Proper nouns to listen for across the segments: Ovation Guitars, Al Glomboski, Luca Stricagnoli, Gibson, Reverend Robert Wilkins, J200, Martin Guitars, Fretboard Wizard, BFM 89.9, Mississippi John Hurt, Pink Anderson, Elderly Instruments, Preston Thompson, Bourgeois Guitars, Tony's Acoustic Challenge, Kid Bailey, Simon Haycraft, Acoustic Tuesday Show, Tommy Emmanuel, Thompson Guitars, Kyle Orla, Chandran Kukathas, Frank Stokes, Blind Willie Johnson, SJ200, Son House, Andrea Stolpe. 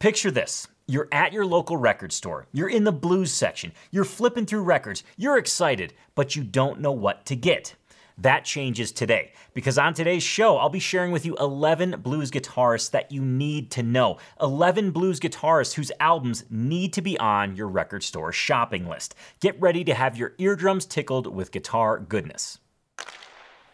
Picture this. You're at your local record store. You're in the blues section. You're flipping through records. You're excited, but you don't know what to get. That changes today, because on today's show, I'll be sharing with you 11 blues guitarists that you need to know. 11 blues guitarists whose albums need to be on your record store shopping list. Get ready to have your eardrums tickled with guitar goodness.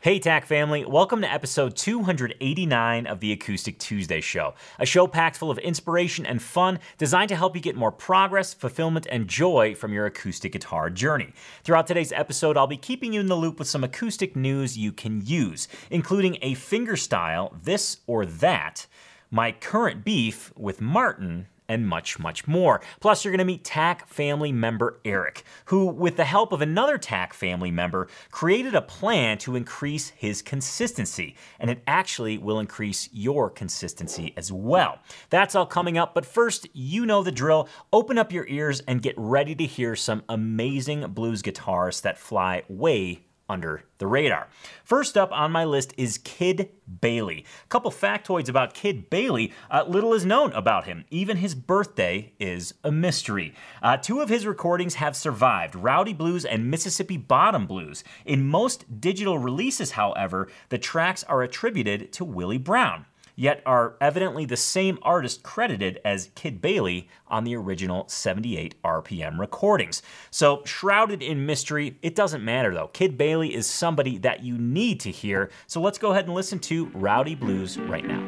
Hey TAC family, welcome to episode 289 of the Acoustic Tuesday Show, a show packed full of inspiration and fun designed to help you get more progress, fulfillment, and joy from your acoustic guitar journey. Throughout today's episode, I'll be keeping you in the loop with some acoustic news you can use, including a fingerstyle, this or that, my current beef with Martin, and much, much more. Plus, you're gonna meet TAC family member Eric, who, with the help of another TAC family member, created a plan to increase his consistency, and it actually will increase your consistency as well. That's all coming up, but first, you know the drill. Open up your ears and get ready to hear some amazing blues guitarists that fly way under the radar. First up on my list is Kid Bailey. A couple factoids about Kid Bailey. Little is known about him. Even his birthday is a mystery. Two of his recordings have survived, Rowdy Blues and Mississippi Bottom Blues. In most digital releases, however, the tracks are attributed to Willie Brown, yet are evidently the same artist credited as Kid Bailey on the original 78 RPM recordings. So shrouded in mystery, it doesn't matter though. Kid Bailey is somebody that you need to hear. So let's go ahead and listen to Rowdy Blues right now.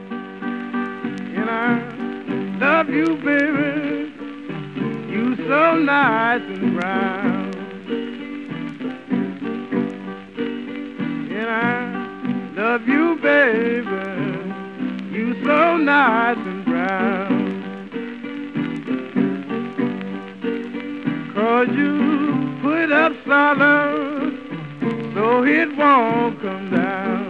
And I love you, baby. You so nice and brown. And I love you, baby. You so nice and brown. Cause you put up solid, so it won't come down.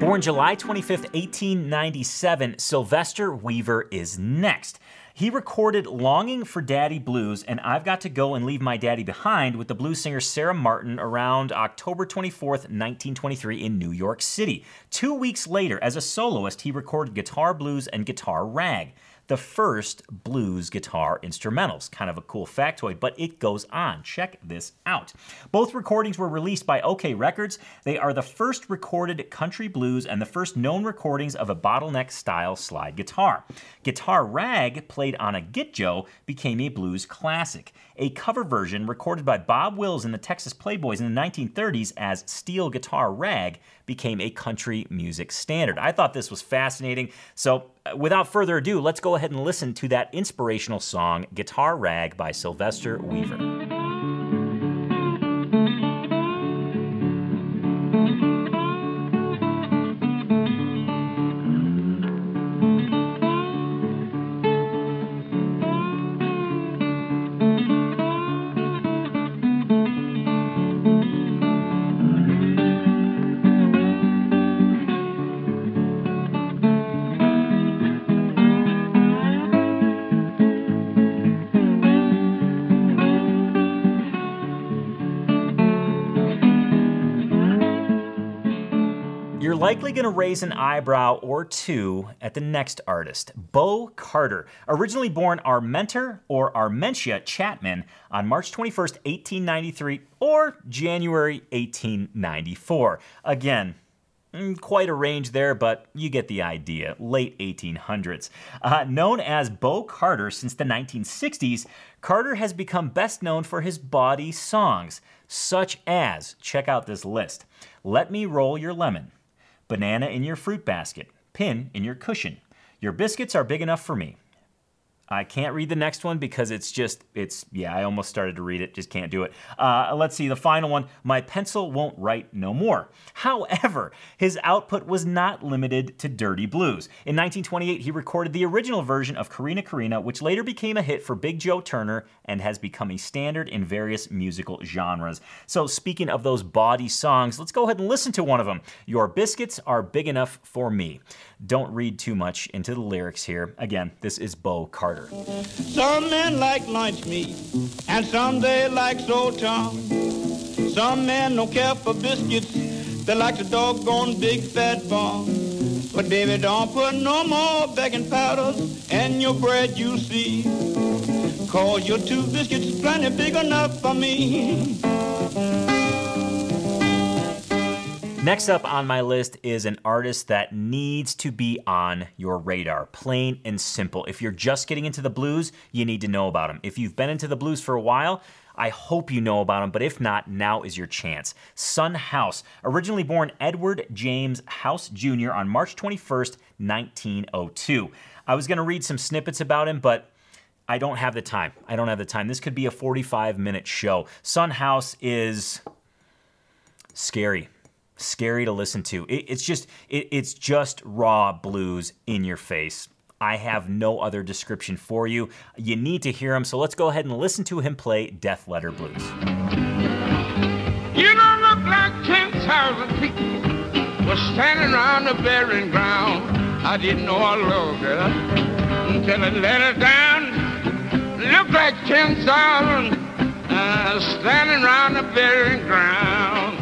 Born July 25th, 1897, Sylvester Weaver is next. He recorded Longing for Daddy Blues and I've Got to Go and Leave My Daddy Behind with the blues singer Sarah Martin around October 24th, 1923 in New York City. 2 weeks later, as a soloist, he recorded Guitar Blues and Guitar Rag, the first blues guitar instrumentals. Kind of a cool factoid, but it goes on. Check this out. Both recordings were released by OK Records. They are the first recorded country blues and the first known recordings of a bottleneck style slide guitar. Guitar Rag, played on a Gitjo, became a blues classic. A cover version recorded by Bob Wills and the Texas Playboys in the 1930s as Steel Guitar Rag became a country music standard. I thought this was fascinating, so without further ado, let's go ahead and listen to that inspirational song, Guitar Rag by Sylvester Weaver. Likely gonna raise an eyebrow or two at the next artist, Bo Carter. Originally born Armenter or Armentia Chatmon on March 21st, 1893 or January 1894. Again, quite a range there, but you get the idea, late 1800s. Known as Bo Carter since the 1960s, Carter has become best known for his bawdy songs, such as, check out this list, Let Me Roll Your Lemon, Banana in Your Fruit Basket, Pin in Your Cushion, Your Biscuits Are Big Enough for Me. I can't read the next one because I almost started to read it, just can't do it. Let's see, the final one, My Pencil Won't Write No More. However, his output was not limited to dirty blues. In 1928, he recorded the original version of Carina Carina, which later became a hit for Big Joe Turner and has become a standard in various musical genres. So speaking of those bawdy songs, let's go ahead and listen to one of them. Your Biscuits Are Big Enough for Me. Don't read too much into the lyrics here. Again, this is Bo Carter. Some men like lunch meat, and some they like Old Town. Some men don't care for biscuits, they like the doggone big fat bomb. But baby, don't put no more baking powders in your bread, you see, 'cause your two biscuits plenty big enough for me. Next up on my list is an artist that needs to be on your radar, plain and simple. If you're just getting into the blues, you need to know about him. If you've been into the blues for a while, I hope you know about him, but if not, now is your chance. Son House, originally born Edward James House Jr. on March 21st, 1902. I was gonna read some snippets about him, but I don't have the time. This could be a 45-minute show. Son House is scary. Scary to listen to. It's just raw blues in your face. I have no other description for you. You need to hear him, so let's go ahead and listen to him play Death Letter Blues. You don't look like 10,000 people were standing around the burying ground. I didn't know I loved her until I let her down. Looked like 10,000 standing around the burying ground.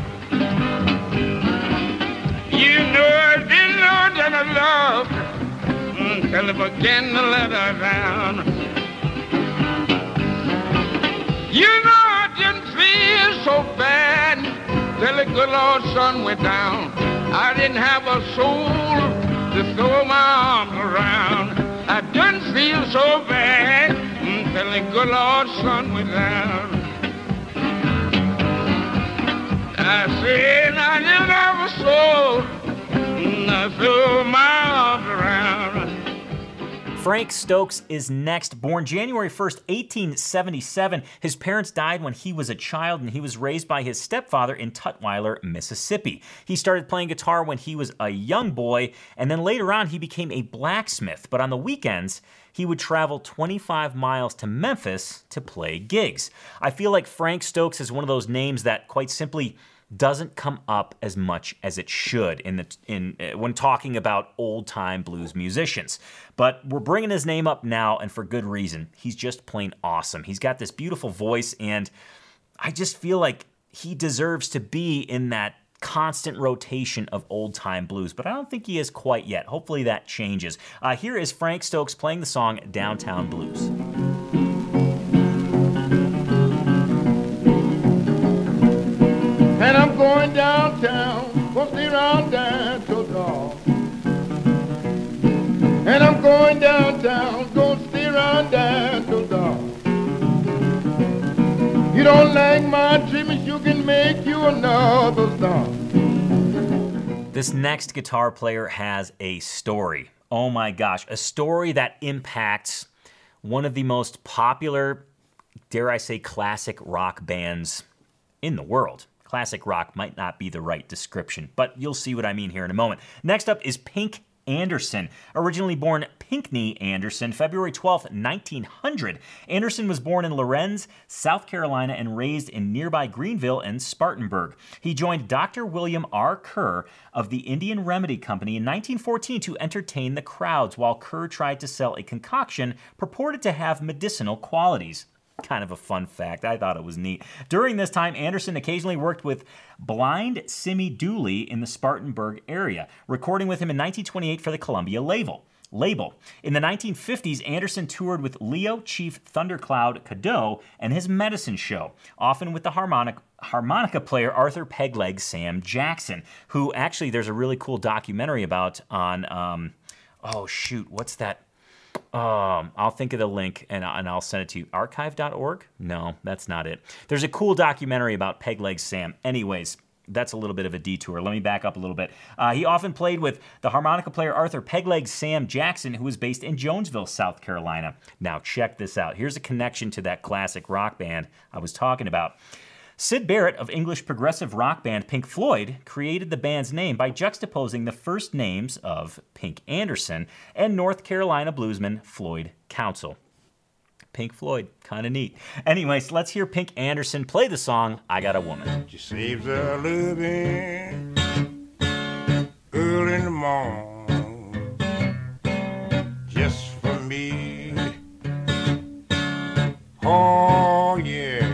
You know I didn't know that I loved her till I began to let her down. You know I didn't feel so bad till the good Lord sun went down. I didn't have a soul to throw my arms around. I didn't feel so bad till the good Lord sun went down. I said I didn't have a soul to throw my arms around. Frank Stokes is next, born January 1st, 1877. His parents died when he was a child, and he was raised by his stepfather in Tutwiler, Mississippi. He started playing guitar when he was a young boy, and then later on he became a blacksmith, but on the weekends, he would travel 25 miles to Memphis to play gigs. I feel like Frank Stokes is one of those names that quite simply doesn't come up as much as it should when talking about old-time blues musicians. But we're bringing his name up now, and for good reason. He's just plain awesome. He's got this beautiful voice, and I just feel like he deserves to be in that constant rotation of old-time blues, but I don't think he is quite yet. Hopefully that changes. Here is Frank Stokes playing the song Downtown Blues. And I'm going downtown, won't stay around down till dawn. And I'm going downtown, gonna stay around down till dawn. You don't like my dreams, you can make you another song. This next guitar player has a story. Oh my gosh, a story that impacts one of the most popular, dare I say, classic rock bands in the world. Classic rock might not be the right description, but you'll see what I mean here in a moment. Next up is Pink Anderson. Originally born Pinckney Anderson, February 12, 1900. Anderson was born in Lorenz, South Carolina, and raised in nearby Greenville and Spartanburg. He joined Dr. William R. Kerr of the Indian Remedy Company in 1914 to entertain the crowds while Kerr tried to sell a concoction purported to have medicinal qualities. Kind of a fun fact. I thought it was neat. During this time, Anderson occasionally worked with Blind Simi Dooley in the Spartanburg area, recording with him in 1928 for the Columbia label. In the 1950s, Anderson toured with Leo Chief Thundercloud Cadeau and his medicine show, often with the harmonica player Arthur Pegleg Sam Jackson, who actually there's a really cool documentary about on, what's that? I'll think of the link and I'll send it to you. Archive.org? No, that's not it. There's a cool documentary about Pegleg Sam. Anyways, that's a little bit of a detour. Let me back up a little bit. He often played with the harmonica player Arthur Pegleg Sam Jackson, who was based in Jonesville, South Carolina. Now check this out. Here's a connection to that classic rock band I was talking about. Syd Barrett of English progressive rock band Pink Floyd created the band's name by juxtaposing the first names of Pink Anderson and North Carolina bluesman Floyd Council. Pink Floyd, kind of neat. Anyways, let's hear Pink Anderson play the song, I Got a Woman. She saves her living early in the morning just for me. Oh, yeah.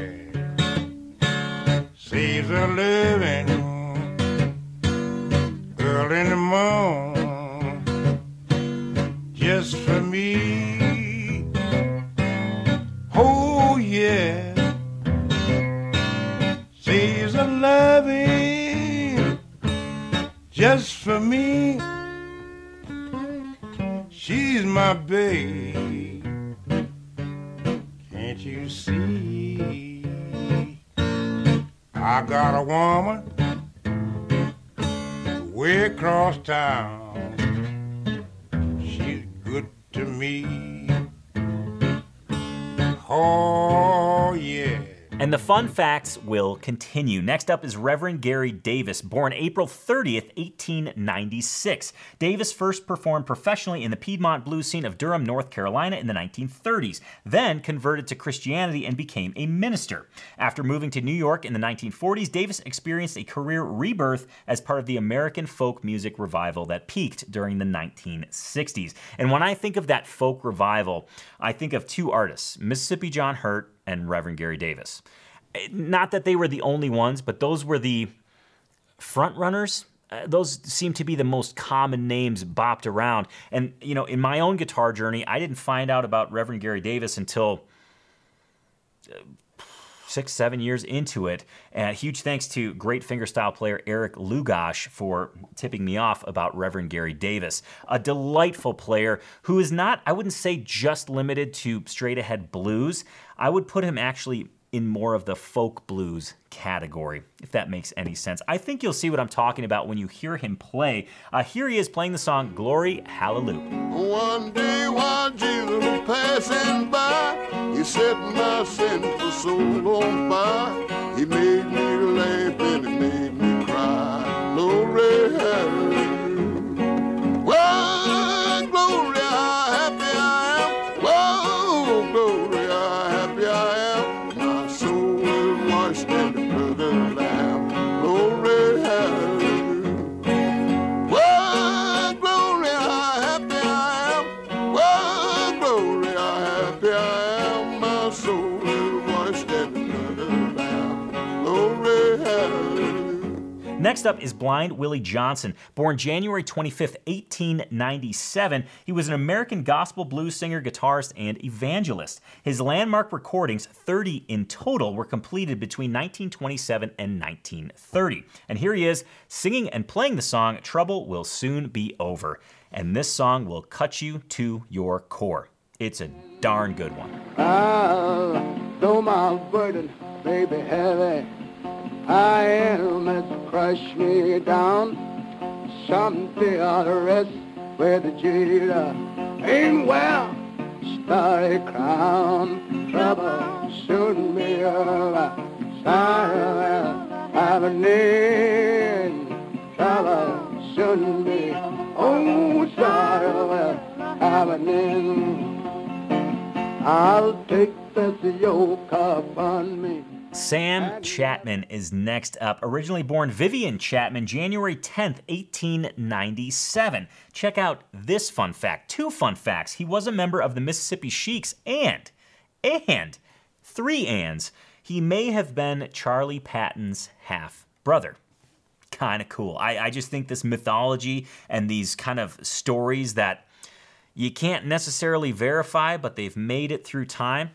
Saves her living early in the morning just for me. Oh yeah, she's a loving just for me. She's my babe, can't you see? I got a woman way across town, she's good to me. Oh yeah. And the fun facts will continue. Next up is Reverend Gary Davis, born April 30th, 1896. Davis first performed professionally in the Piedmont blues scene of Durham, North Carolina in the 1930s, then converted to Christianity and became a minister. After moving to New York in the 1940s, Davis experienced a career rebirth as part of the American folk music revival that peaked during the 1960s. And when I think of that folk revival, I think of two artists, Mississippi John Hurt and Reverend Gary Davis. Not that they were the only ones, but those were the front runners. Those seem to be the most common names bopped around. And, you know, in my own guitar journey, I didn't find out about Reverend Gary Davis until 6-7 years into it. And huge thanks to great fingerstyle player Eric Lugosh for tipping me off about Reverend Gary Davis, a delightful player who is not, I wouldn't say just limited to straight ahead blues. I would put him actually in more of the folk blues category, if that makes any sense. I think you'll see what I'm talking about when you hear him play. Here he is playing the song Glory Hallelujah. One day while Jesus was passing by, he set my sinful soul on fire. He made me laugh and he made me cry. Glory hallelujah. Well, glory, how happy I am. Whoa, glory. Next up is Blind Willie Johnson. Born January 25th, 1897, he was an American gospel blues singer, guitarist, and evangelist. His landmark recordings, 30 in total, were completed between 1927 and 1930. And here he is singing and playing the song Trouble Will Soon Be Over. And this song will cut you to your core. It's a darn good one. I'll throw my burden, baby, heavy. I am it crushed me down. Someday I'll rest where the jailer ain't well starry crown. Trouble soon be over. Sorrow will have an end. Trouble soon be over. Sorrow will have an end. I'll take this yoke upon me. Sam Chatmon is next up. Originally born Vivian Chatmon, January 10th, 1897. Check out this fun fact. Two fun facts. He was a member of the Mississippi Sheiks and, three ands, he may have been Charlie Patton's half-brother. Kind of cool. I just think this mythology and these kind of stories that you can't necessarily verify, but they've made it through time.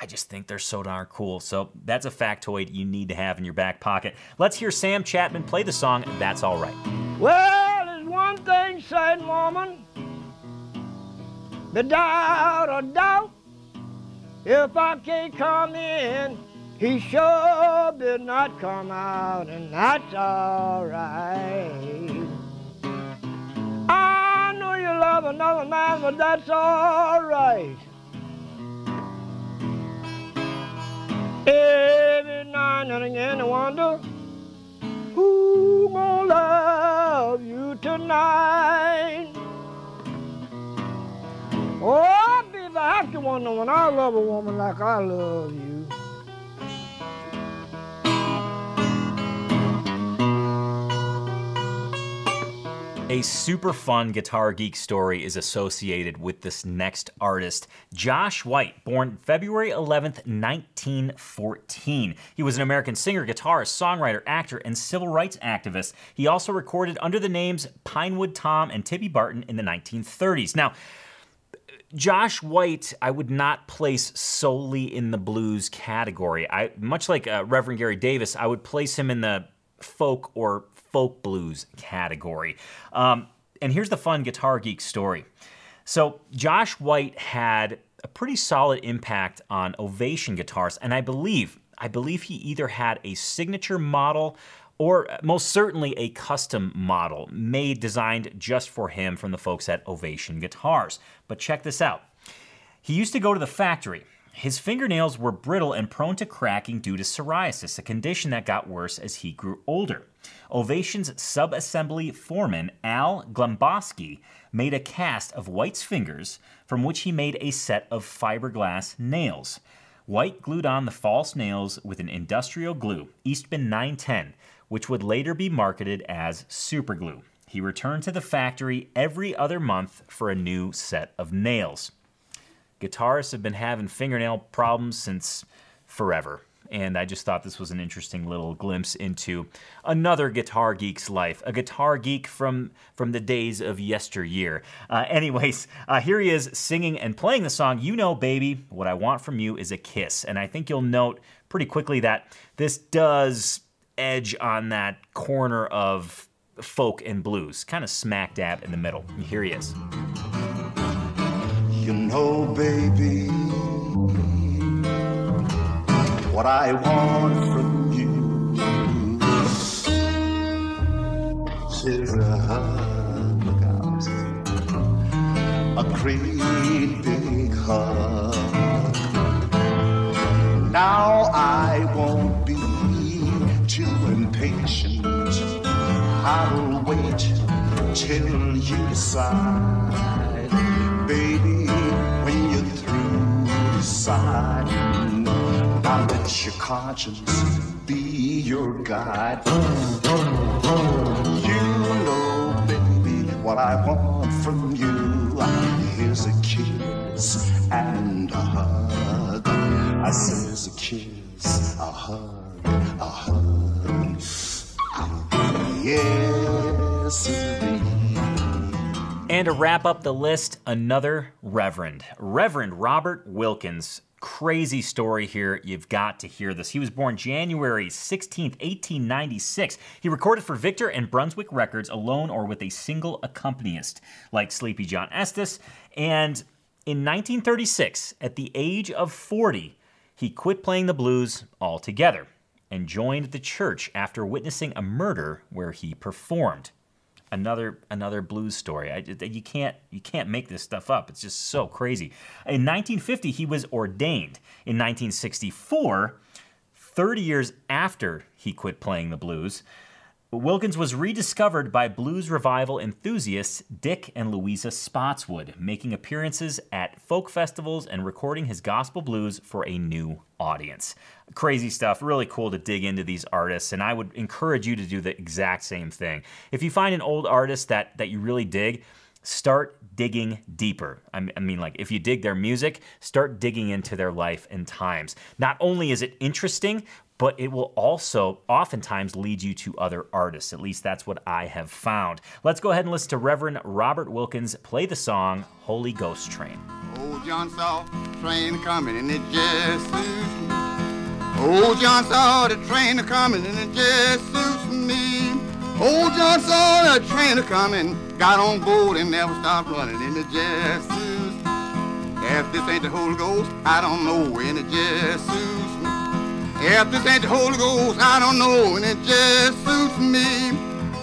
I just think they're so darn cool. So that's a factoid you need to have in your back pocket. Let's hear Sam Chatmon play the song, That's All Right. Well, there's one thing said, woman, without a doubt, if I can't come in, he sure did not come out, and that's all right. I know you love another man, but that's all right. Every night and again I wonder who gonna love you tonight. Oh, baby, I have to wonder when I love a woman like I love you. A super fun Guitar Geek story is associated with this next artist, Josh White, born February 11th, 1914. He was an American singer, guitarist, songwriter, actor, and civil rights activist. He also recorded under the names Pinewood Tom and Tibby Barton in the 1930s. Now, Josh White, I would not place solely in the blues category. Much like Reverend Gary Davis, I would place him in the folk or folk blues category. And here's the fun Guitar Geek story. So Josh White had a pretty solid impact on Ovation Guitars, and I believe he either had a signature model or most certainly a custom model made, designed just for him from the folks at Ovation Guitars. But check this out. He used to go to the factory. His fingernails were brittle and prone to cracking due to psoriasis, a condition that got worse as he grew older. Ovation's sub-assembly foreman, Al Glomboski, made a cast of White's fingers, from which he made a set of fiberglass nails. White glued on the false nails with an industrial glue, Eastman 910, which would later be marketed as superglue. He returned to the factory every other month for a new set of nails. Guitarists have been having fingernail problems since forever, and I just thought this was an interesting little glimpse into another Guitar Geek's life, a Guitar Geek from the days of yesteryear. Anyways, here he is singing and playing the song, You Know Baby, What I Want From You Is a Kiss. And I think you'll note pretty quickly that this does edge on that corner of folk and blues, kind of smack dab in the middle. And here he is. You know, baby, what I want from you is a great big hug. Now I won't be too impatient. I'll wait till you decide, baby. When you're through, decide. I'll let your conscience be your guide. You know, baby, what I want from you is a kiss and a hug. I says a kiss, a hug, a hug. Yes, and to wrap up the list, another Reverend. Reverend Robert Wilkins. Crazy story here. You've got to hear this. He was born January 16th, 1896. He recorded for Victor and Brunswick Records alone or with a single accompanist like Sleepy John Estes. And in 1936, at the age of 40, he quit playing the blues altogether and joined the church after witnessing a murder where he performed. Another blues story. You can't make this stuff up. It's just so crazy. In 1950, he was ordained. In 1964, 30 years after he quit playing the blues, Wilkins was rediscovered by blues revival enthusiasts Dick and Louisa Spotswood, making appearances at folk festivals and recording his gospel blues for a new audience. Crazy stuff, really cool to dig into these artists, and I would encourage you to do the exact same thing. If you find an old artist that you really dig, start digging deeper. I mean, like, if you dig their music, start digging into their life and times. Not only is it interesting, but it will also oftentimes lead you to other artists. At least that's what I have found. Let's go ahead and listen to Reverend Robert Wilkins play the song Holy Ghost Train. Old John saw the train coming and it just suits me. Old John saw the train coming and it just suits me. Old John saw the train coming, got on board and never stopped running, and it just suits me. If this ain't the Holy Ghost, I don't know, and it just suits me. If this ain't the Holy Ghost, I don't know, and it just suits me.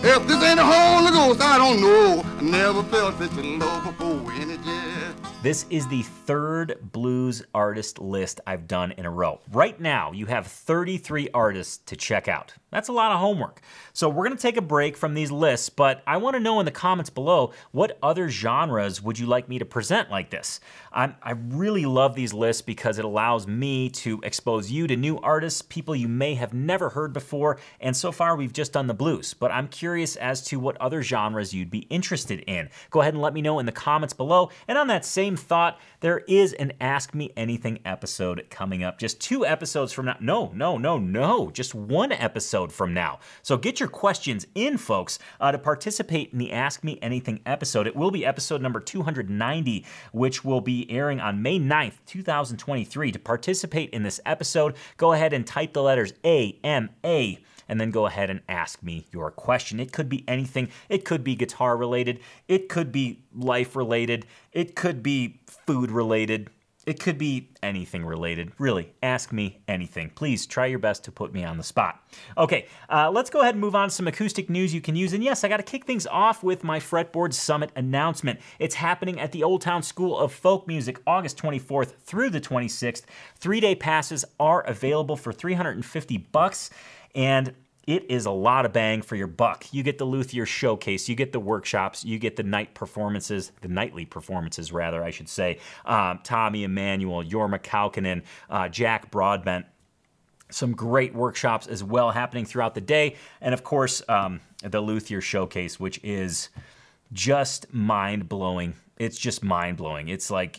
If this ain't the Holy Ghost, I don't know. I never felt such a love before, and it just... This is the third blues artist list I've done in a row. Right now, you have 33 artists to check out. That's a lot of homework. So we're going to take a break from these lists, but I want to know in the comments below, what other genres would you like me to present like this? I really love these lists because it allows me to expose you to new artists, people you may have never heard before, and so far we've just done the blues, but I'm curious as to what other genres you'd be interested in. Go ahead and let me know in the comments below, and on that same thought, there is an Ask Me Anything episode coming up. Just 2 episodes from now. No, just 1 episode episode from now. So get your questions in, folks, to participate in the Ask Me Anything episode. It will be episode number 290, which will be airing on May 9th, 2023. To participate in this episode, go ahead and type the letters AMA, and then go ahead and ask me your question. It could be anything. It could be guitar related. It could be life related. It could be food related. It could be anything related. Really, ask me anything. Please try your best to put me on the spot. Okay, let's go ahead and move on to some acoustic news you can use. And yes, I got to kick things off with my Fretboard Summit announcement. It's happening at the Old Town School of Folk Music, August 24th through the 26th. 3-day passes are available for $350. And it is a lot of bang for your buck. You get the Luthier Showcase, you get the workshops, you get the nightly performances, I should say. Tommy Emmanuel, Jorma Kaukonen, Jack Broadbent. Some great workshops as well happening throughout the day. And of course, the Luthier Showcase, which is just mind-blowing. It's just mind-blowing. It's like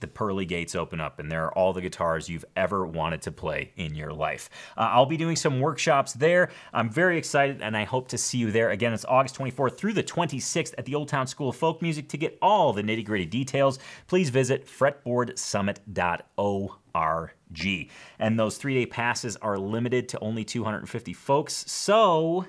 the pearly gates open up and there are all the guitars you've ever wanted to play in your life. I'll be doing some workshops there. I'm very excited and I hope to see you there. Again, it's August 24th through the 26th at the Old Town School of Folk Music. To get all the nitty-gritty details, please visit fretboardsummit.org. And those 3-day passes are limited to only 250 folks. So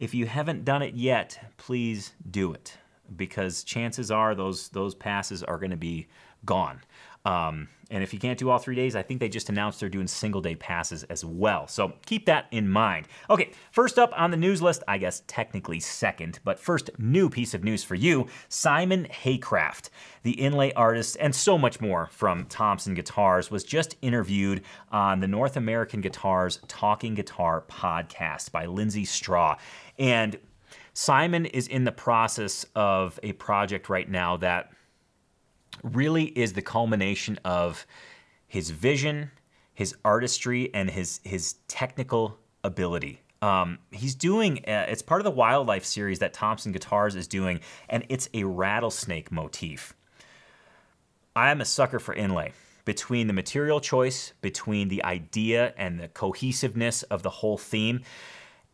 if you haven't done it yet, please do it, because chances are those passes are going to be gone. And if you can't do all 3 days, I think they just announced they're doing single-day passes as well. So keep that in mind. Okay, first up on the news list, I guess technically second, but first new piece of news for you, Simon Haycraft, the inlay artist, and so much more from Thompson Guitars, was just interviewed on the North American Guitars Talking Guitar podcast by Lindsay Straw. And Simon is in the process of a project right now that really is the culmination of his vision, his artistry, and his technical ability. He's doing, it's part of the wildlife series that Thompson Guitars is doing, and it's a rattlesnake motif. I am a sucker for inlay. Between the material choice, between the idea and the cohesiveness of the whole theme,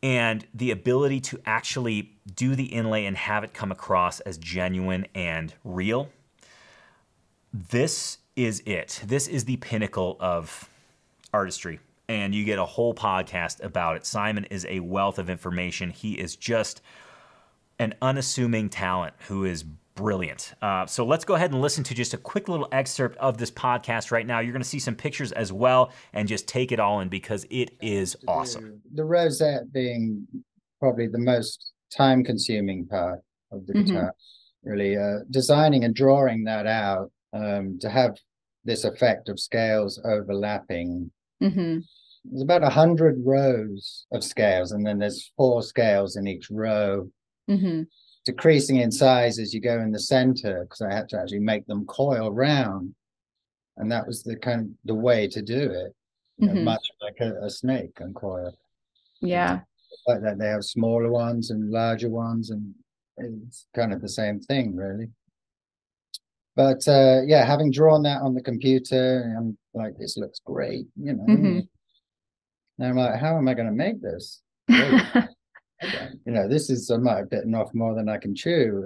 and the ability to actually do the inlay and have it come across as genuine and real. This is it. This is the pinnacle of artistry. And you get a whole podcast about it. Simon is a wealth of information. He is just an unassuming talent who is brilliant. So let's go ahead and listen to just a quick little excerpt of this podcast right now. You're going to see some pictures as well and just take it all in because it is awesome. The rosette being probably the most time-consuming part of the guitar, really. Designing and drawing that out to have this effect of scales overlapping. There's about 100 rows of scales, and then there's 4 scales in each row. Decreasing in size as you go in the center, because I had to actually make them coil round, and that was the kind of the way to do it, you know, much like a snake and coil. Yeah, like that. They have smaller ones and larger ones, and it's kind of the same thing, really. But yeah, having drawn that on the computer, I'm like, this looks great, you know. And I'm like, how am I going to make this? You know, this is, I might have bitten off more than I can chew.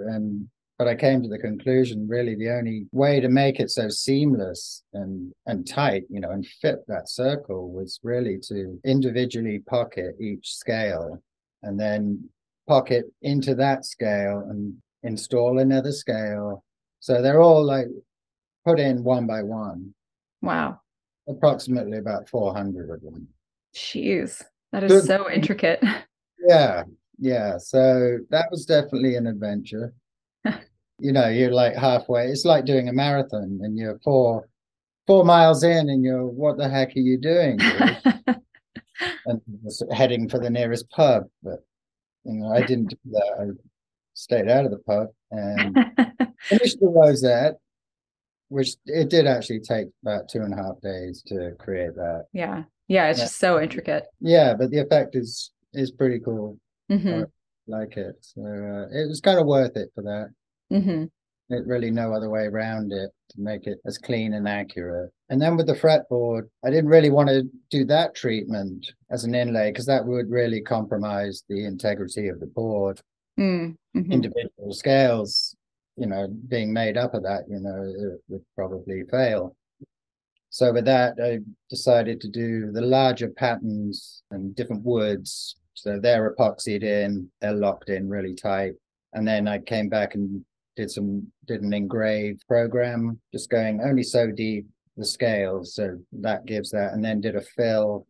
But I came to the conclusion, really, the only way to make it so seamless and tight, you know, and fit that circle was really to individually pocket each scale and then pocket into that scale and install another scale. So they're all like put in one by one. Wow. Approximately about 400 of them. Jeez, that is so intricate. Yeah. So that was definitely an adventure. You know, you're like halfway. It's like doing a marathon and you're four miles in and you're, what the heck are you doing? And heading for the nearest pub. But, you know, I didn't do that. I stayed out of the pub and finished the rosette, which it did actually take about 2.5 days to create that. Yeah. It's just so intricate. Yeah. But the effect is pretty cool. I like it. So it was kind of worth it for that. There's really no other way around it to make it as clean and accurate. And then with the fretboard, I didn't really want to do that treatment as an inlay because that would really compromise the integrity of the board. Mm-hmm. Individual scales, you know, being made up of that, you know, it would probably fail. So with that, I decided to do the larger patterns and different woods. So they're epoxied in, they're locked in really tight. And then I came back and did an engraved program, just going only so deep the scales. So that gives that, and then did a fill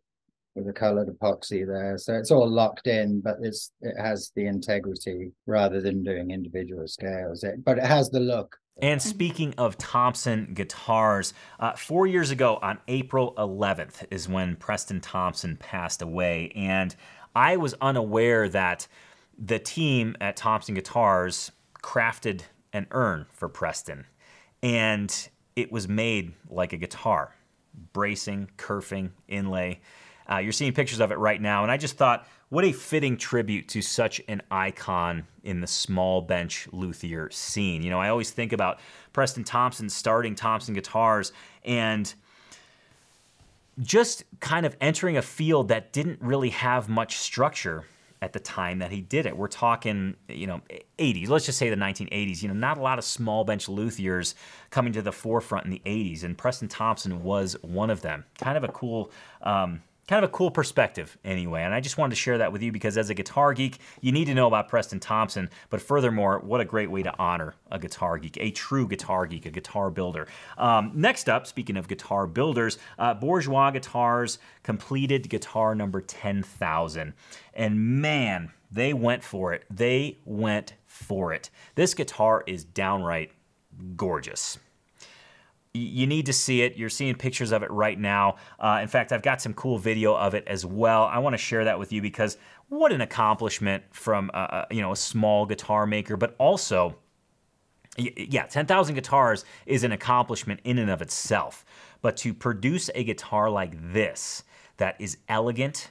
with a colored epoxy there. So it's all locked in, but it has the integrity rather than doing individual scales. But it has the look. And speaking of Thompson Guitars, 4 years ago on April 11th is when Preston Thompson passed away. And I was unaware that the team at Thompson Guitars crafted an urn for Preston, and it was made like a guitar, bracing, kerfing, inlay. You're seeing pictures of it right now, and I just thought, what a fitting tribute to such an icon in the small bench luthier scene. You know, I always think about Preston Thompson starting Thompson Guitars and just kind of entering a field that didn't really have much structure at the time that he did it. We're talking, you know, 80s, let's just say the 1980s, you know, not a lot of small bench luthiers coming to the forefront in the 80s, and Preston Thompson was one of them. Kind of a cool perspective anyway, and I just wanted to share that with you because as a guitar geek, you need to know about Preston Thompson, but furthermore, what a great way to honor a guitar geek, a true guitar geek, a guitar builder. Next up, speaking of guitar builders, Bourgeois Guitars completed guitar number 10,000, and man, they went for it. They went for it. This guitar is downright gorgeous. You need to see it. You're seeing pictures of it right now. In fact, I've got some cool video of it as well. I want to share that with you because what an accomplishment from a small guitar maker, but also, yeah, 10,000 guitars is an accomplishment in and of itself. But to produce a guitar like this that is elegant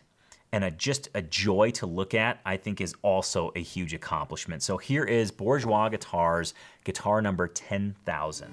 and just a joy to look at, I think is also a huge accomplishment. So here is Bourgeois Guitars, guitar number 10,000.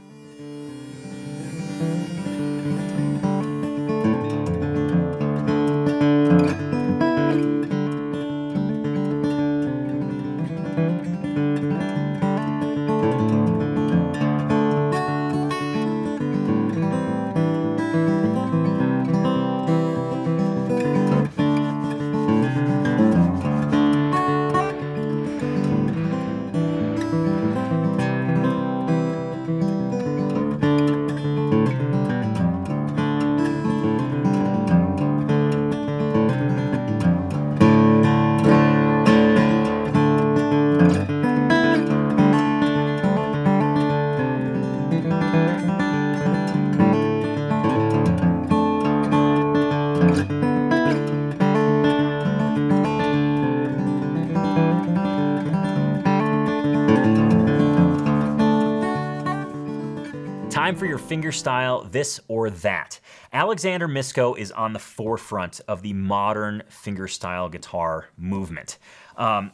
For your finger style, this or that. Alexander Misko is on the forefront of the modern fingerstyle guitar movement.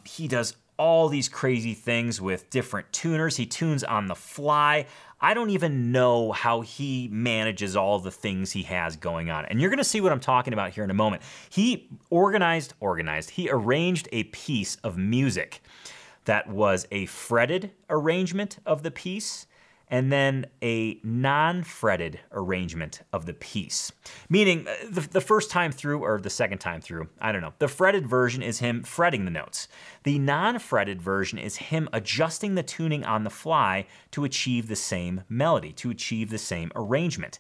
He does all these crazy things with different tuners. He tunes on the fly. I don't even know how he manages all the things he has going on. And you're gonna see what I'm talking about here in a moment. He arranged a piece of music that was a fretted arrangement of the piece and then a non-fretted arrangement of the piece. Meaning, the first time through, or the second time through, I don't know. The fretted version is him fretting the notes. The non-fretted version is him adjusting the tuning on the fly to achieve the same melody, to achieve the same arrangement.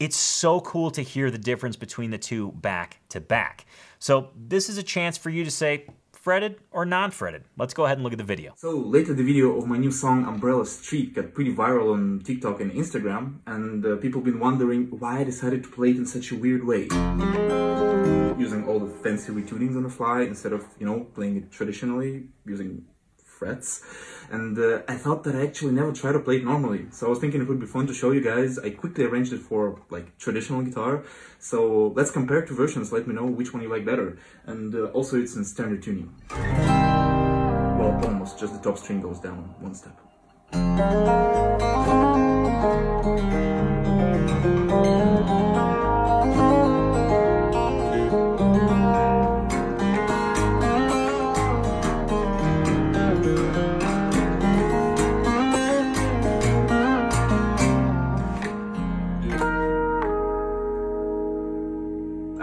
It's so cool to hear the difference between the two back to back. So this is a chance for you to say, fretted or non-fretted. Let's go ahead and look at the video. So later the video of my new song Umbrella Street got pretty viral on TikTok and Instagram, and people been wondering why I decided to play it in such a weird way. Using all the fancy retunings on the fly instead of, you know, playing it traditionally, using frets. And I thought that I actually never try to play it normally. So I was thinking it would be fun to show you guys. I quickly arranged it for like traditional guitar. So let's compare two versions. Let me know which one you like better. And also it's in standard tuning. Well, almost just the top string goes down one step. I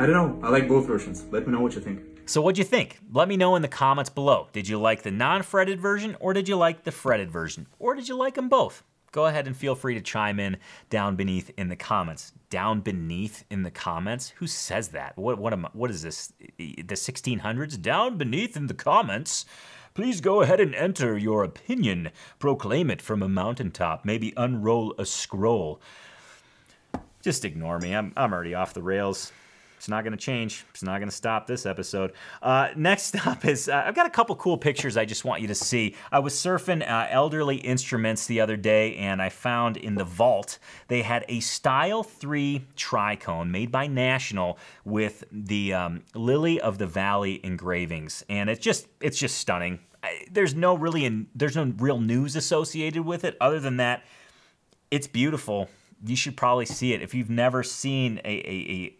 don't know. I like both versions. Let me know what you think. So what'd you think? Let me know in the comments below. Did you like the non-fretted version, or did you like the fretted version? Or did you like them both? Go ahead and feel free to chime in down beneath in the comments. Down beneath in the comments? Who says that? What is this? The 1600s? Down beneath in the comments? Please go ahead and enter your opinion. Proclaim it from a mountaintop. Maybe unroll a scroll. Just ignore me. I'm already off the rails. It's not gonna change. It's not gonna stop this episode. Next up is, I've got a couple cool pictures I just want you to see. I was surfing Elderly Instruments the other day, and I found in the vault, they had a Style 3 tricone made by National with the Lily of the Valley engravings. And it's just stunning. There's no real news associated with it. Other than that, it's beautiful. You should probably see it. If you've never seen a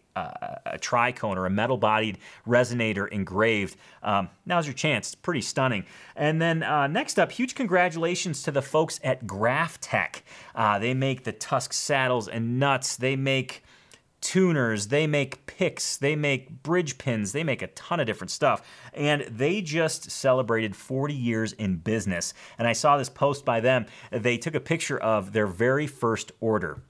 tricone or a metal-bodied resonator engraved. Now's your chance. It's pretty stunning. And then next up, huge congratulations to the folks at Graph Tech. They make the Tusk saddles and nuts. They make tuners. They make picks. They make bridge pins. They make a ton of different stuff. And they just celebrated 40 years in business. And I saw this post by them. They took a picture of their very first order.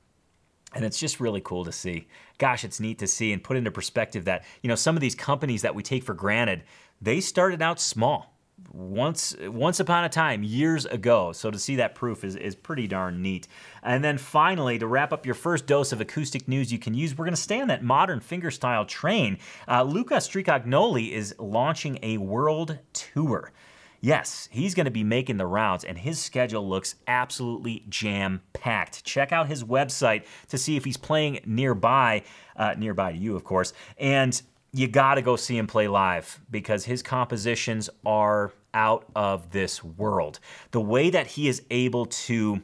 And it's just really cool to see. Gosh, it's neat to see and put into perspective that, you know, some of these companies that we take for granted, they started out small once upon a time, years ago. So to see that proof is pretty darn neat. And then finally, to wrap up your first dose of acoustic news you can use, we're gonna stay on that modern fingerstyle train. Luca Stricagnoli is launching a world tour. Yes, he's gonna be making the rounds, and his schedule looks absolutely jam-packed. Check out his website to see if he's playing nearby to you, of course, and you gotta go see him play live because his compositions are out of this world. The way that he is able to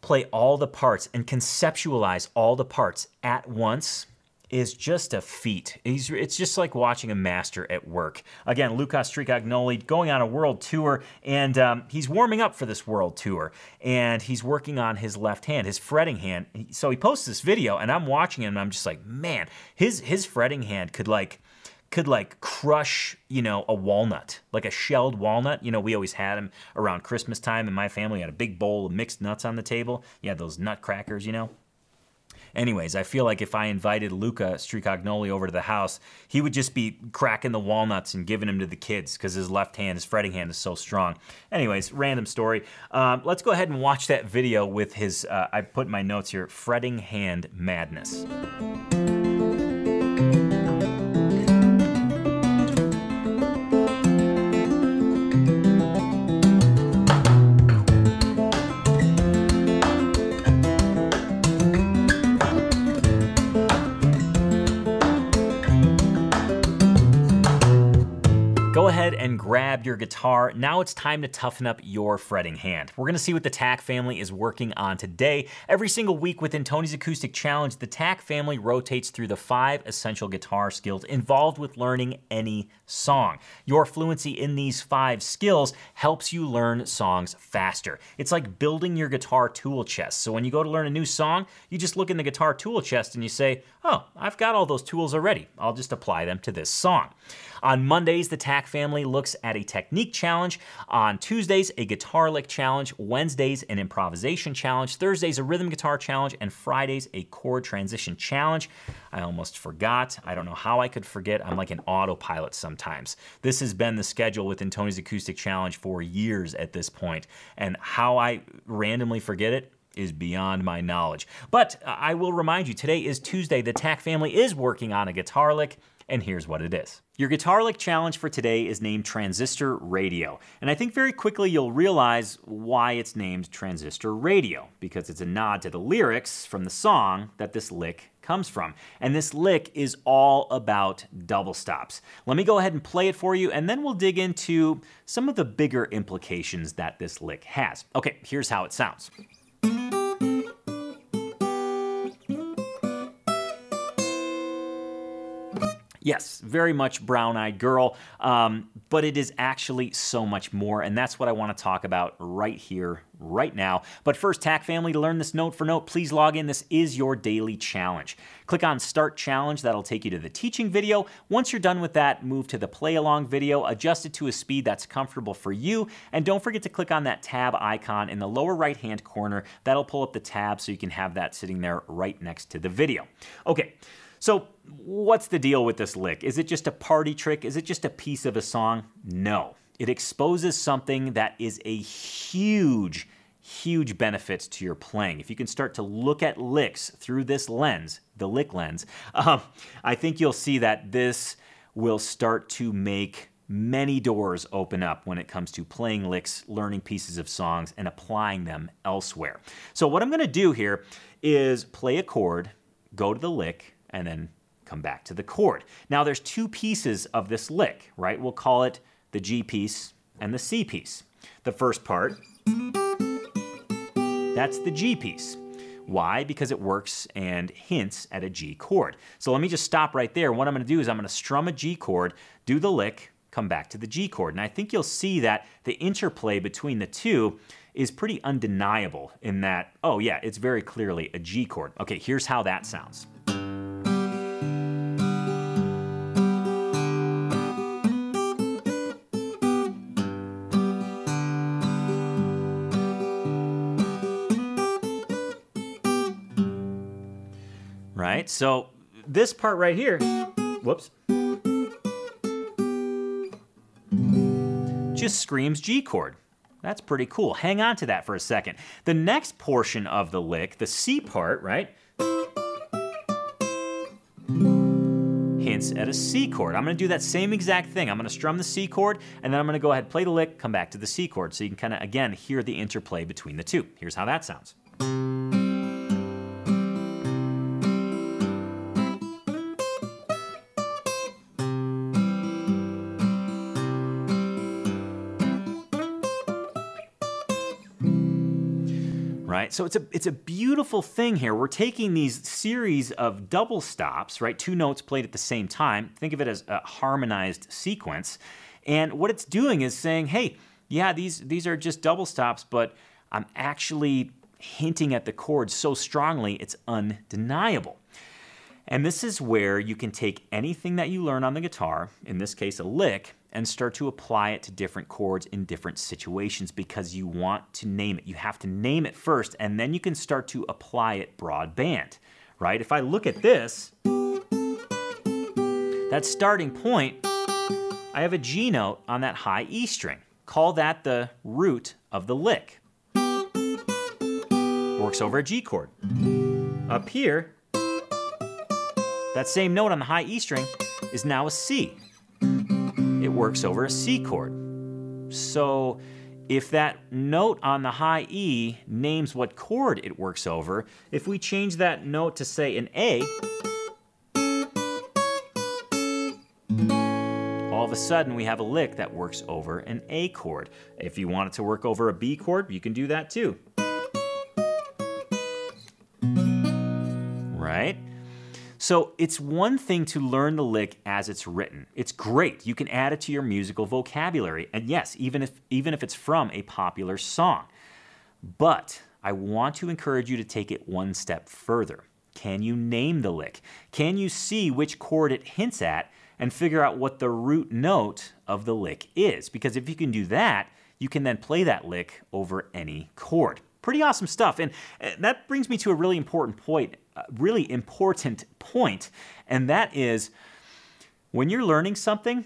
play all the parts and conceptualize all the parts at once is just a feat. It's just like watching a master at work. Again, Luca Stricagnoli going on a world tour, and he's warming up for this world tour, and he's working on his left hand, his fretting hand. So he posts this video, and I'm watching him, and I'm just like, man, his fretting hand could crush, you know, a walnut, like a shelled walnut. You know, we always had them around Christmas time, and my family had a big bowl of mixed nuts on the table. You had those nut crackers, you know. Anyways, I feel like if I invited Luca Stricagnoli over to the house, he would just be cracking the walnuts and giving them to the kids because his left hand, his fretting hand, is so strong. Anyways, random story. Let's go ahead and watch that video with his, I put my notes here, fretting hand madness. And grab your guitar. Now it's time to toughen up your fretting hand. We're gonna see what the Tack family is working on today. Every single week within Tony's Acoustic Challenge, the Tack family rotates through the 5 essential guitar skills involved with learning any song. Your fluency in these 5 skills helps you learn songs faster. It's like building your guitar tool chest. So when you go to learn a new song, you just look in the guitar tool chest and you say, oh, I've got all those tools already. I'll just apply them to this song. On Mondays, the Tack family looks at a technique challenge. On Tuesdays, a guitar lick challenge. Wednesdays, an improvisation challenge. Thursdays, a rhythm guitar challenge. And Fridays, a chord transition challenge. I almost forgot. I don't know how I could forget. I'm like an autopilot sometimes. This has been the schedule within Tony's Acoustic Challenge for years at this point. And how I randomly forget it is beyond my knowledge. But I will remind you, today is Tuesday. The Tack family is working on a guitar lick, and here's what it is. Your guitar lick challenge for today is named Transistor Radio. And I think very quickly you'll realize why it's named Transistor Radio, because it's a nod to the lyrics from the song that this lick comes from. And this lick is all about double stops. Let me go ahead and play it for you, and then we'll dig into some of the bigger implications that this lick has. Okay, here's how it sounds. Yes, very much brown-eyed girl, but it is actually so much more, and that's what I want to talk about right here, right now. But first, Tack family, to learn this note for note, please log in. This is your daily challenge. Click on Start Challenge. That'll take you to the teaching video. Once you're done with that, move to the play-along video, adjust it to a speed that's comfortable for you, and don't forget to click on that tab icon in the lower right-hand corner. That'll pull up the tab so you can have that sitting there right next to the video. Okay. So what's the deal with this lick? Is it just a party trick? Is it just a piece of a song? No. It exposes something that is a huge, huge benefit to your playing. If you can start to look at licks through this lens, the lick lens, I think you'll see that this will start to make many doors open up when it comes to playing licks, learning pieces of songs, and applying them elsewhere. So what I'm going to do here is play a chord, go to the lick, and then come back to the chord. Now there's two pieces of this lick, right? We'll call it the G piece and the C piece. The first part, that's the G piece. Why? Because it works and hints at a G chord. So let me just stop right there. What I'm gonna do is I'm gonna strum a G chord, do the lick, come back to the G chord. And I think you'll see that the interplay between the two is pretty undeniable in that, oh yeah, it's very clearly a G chord. Okay, here's how that sounds. Right, so this part right here, whoops, just screams G chord. That's pretty cool. Hang on to that for a second. The next portion of the lick, the C part, right, hints at a C chord. I'm gonna do that same exact thing. I'm gonna strum the C chord, and then I'm gonna go ahead, play the lick, come back to the C chord. So you can kind of, again, hear the interplay between the two. Here's how that sounds. So it's a beautiful thing here. We're taking these series of double stops, right? Two notes played at the same time. Think of it as a harmonized sequence. And what it's doing is saying, hey, yeah, these are just double stops, but I'm actually hinting at the chord so strongly it's undeniable. And this is where you can take anything that you learn on the guitar, in this case a lick, and start to apply it to different chords in different situations because you want to name it. You have to name it first, and then you can start to apply it broadband, right? If I look at this, that starting point, I have a G note on that high E string. Call that the root of the lick. Works over a G chord. Up here, that same note on the high E string is now a C. It works over a C chord. So if that note on the high E names what chord it works over, if we change that note to say an A, all of a sudden we have a lick that works over an A chord. If you want it to work over a B chord, you can do that too. Right? So it's one thing to learn the lick as it's written. It's great. You can add it to your musical vocabulary. And yes, even if it's from a popular song. But I want to encourage you to take it one step further. Can you name the lick? Can you see which chord it hints at and figure out what the root note of the lick is? Because if you can do that, you can then play that lick over any chord. Pretty awesome stuff. And that brings me to a really important point. And that is when you're learning something,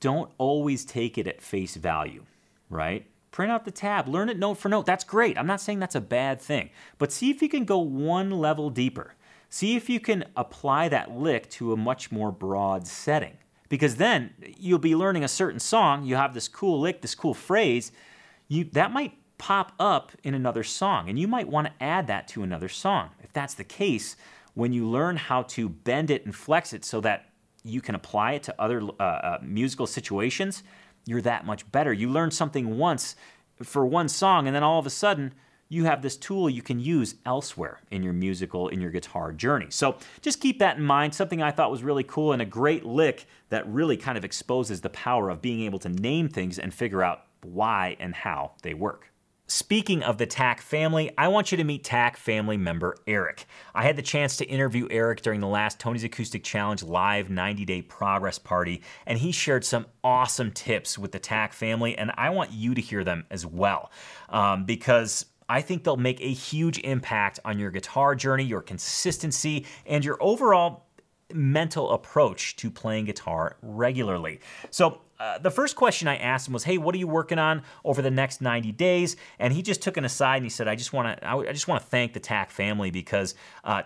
don't always take it at face value, right? Print out the tab, learn it note for note. That's great. I'm not saying that's a bad thing, but see if you can go one level deeper. See if you can apply that lick to a much more broad setting, because then you'll be learning a certain song. You have this cool lick, this cool phrase. That might pop up in another song, and you might want to add that to another song. If that's the case, when you learn how to bend it and flex it so that you can apply it to other musical situations, you're that much better. You learn something once for one song, and then all of a sudden, you have this tool you can use elsewhere in your musical, in your guitar journey. So just keep that in mind, something I thought was really cool and a great lick that really kind of exposes the power of being able to name things and figure out why and how they work. Speaking of the TAC family, I want you to meet TAC family member Eric. I had the chance to interview Eric during the last Tony's Acoustic Challenge live 90-day progress party, and he shared some awesome tips with the TAC family, and I want you to hear them as well, because I think they'll make a huge impact on your guitar journey, your consistency, and your overall mental approach to playing guitar regularly. So the first question I asked him was, hey, what are you working on over the next 90 days? And he just took an aside and he said, I just want to thank the TAC family because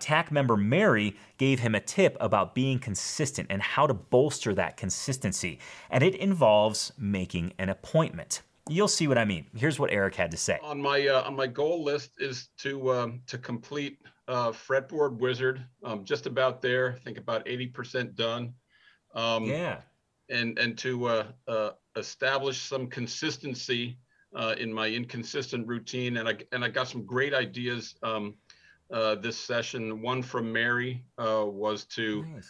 TAC member Mary gave him a tip about being consistent and how to bolster that consistency. And it involves making an appointment. You'll see what I mean. Here's what Eric had to say. On my goal list is to complete Fretboard Wizard. Just about there. I think about 80% done. Yeah. And to establish some consistency in my inconsistent routine. And I got some great ideas this session. One from Mary was to. Nice.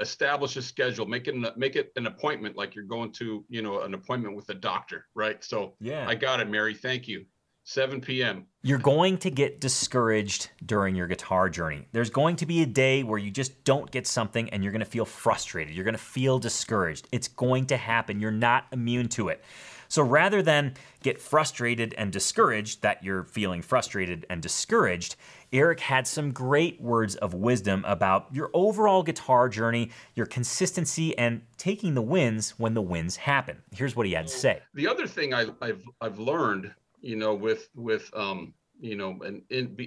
Establish a schedule, make it an appointment, like you're going to, an appointment with a doctor, right? So yeah, I got it, Mary. Thank you. 7 p.m. You're going to get discouraged during your guitar journey. There's going to be a day where you just don't get something and you're going to feel frustrated. You're going to feel discouraged. It's going to happen. You're not immune to it. So rather than get frustrated and discouraged that you're feeling frustrated and discouraged, Eric had some great words of wisdom about your overall guitar journey, your consistency, and taking the wins when the wins happen. Here's what he had to say. The other thing I've learned,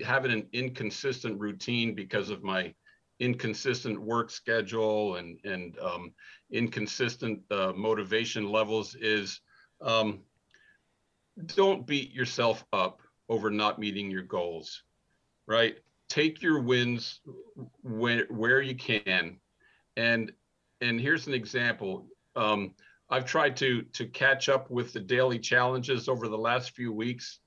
having an inconsistent routine because of my inconsistent work schedule and inconsistent motivation levels is, don't beat yourself up over not meeting your goals, right? Take your wins where you can. And here's an example. I've tried to catch up with the daily challenges over the last few weeks.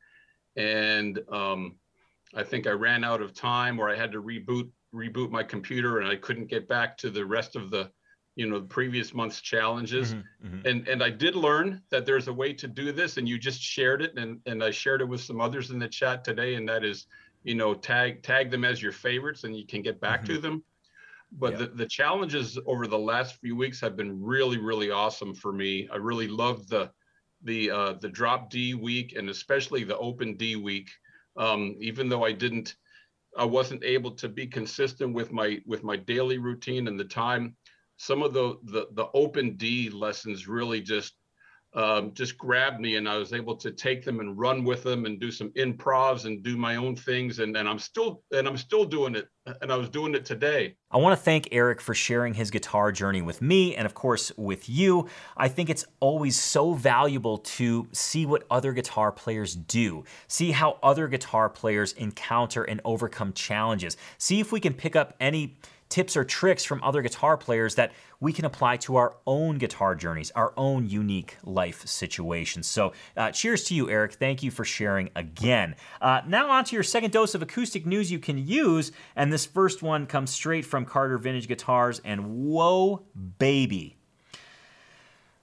And I think I ran out of time, or I had to reboot my computer, and I couldn't get back to the rest of the previous month's challenges. Mm-hmm, mm-hmm. And I did learn that there's a way to do this, and you just shared it. And I shared it with some others in the chat today. And that is, tag them as your favorites and you can get back mm-hmm. to them. But yep. the challenges over the last few weeks have been really, really awesome for me. I really loved the drop D week, and especially the open D week. Even though I wasn't able to be consistent with my daily routine and the time, some of the open D lessons really just grabbed me, and I was able to take them and run with them and do some improvs and do my own things. And I'm still doing it. And I was doing it today. I want to thank Eric for sharing his guitar journey with me and, of course, with you. I think it's always so valuable to see what other guitar players do, see how other guitar players encounter and overcome challenges, see if we can pick up any tips or tricks from other guitar players that we can apply to our own guitar journeys, our own unique life situations. So cheers to you, Eric. Thank you for sharing again. Now on to your second dose of acoustic news you can use. And this first one comes straight from Carter Vintage Guitars, and whoa, baby.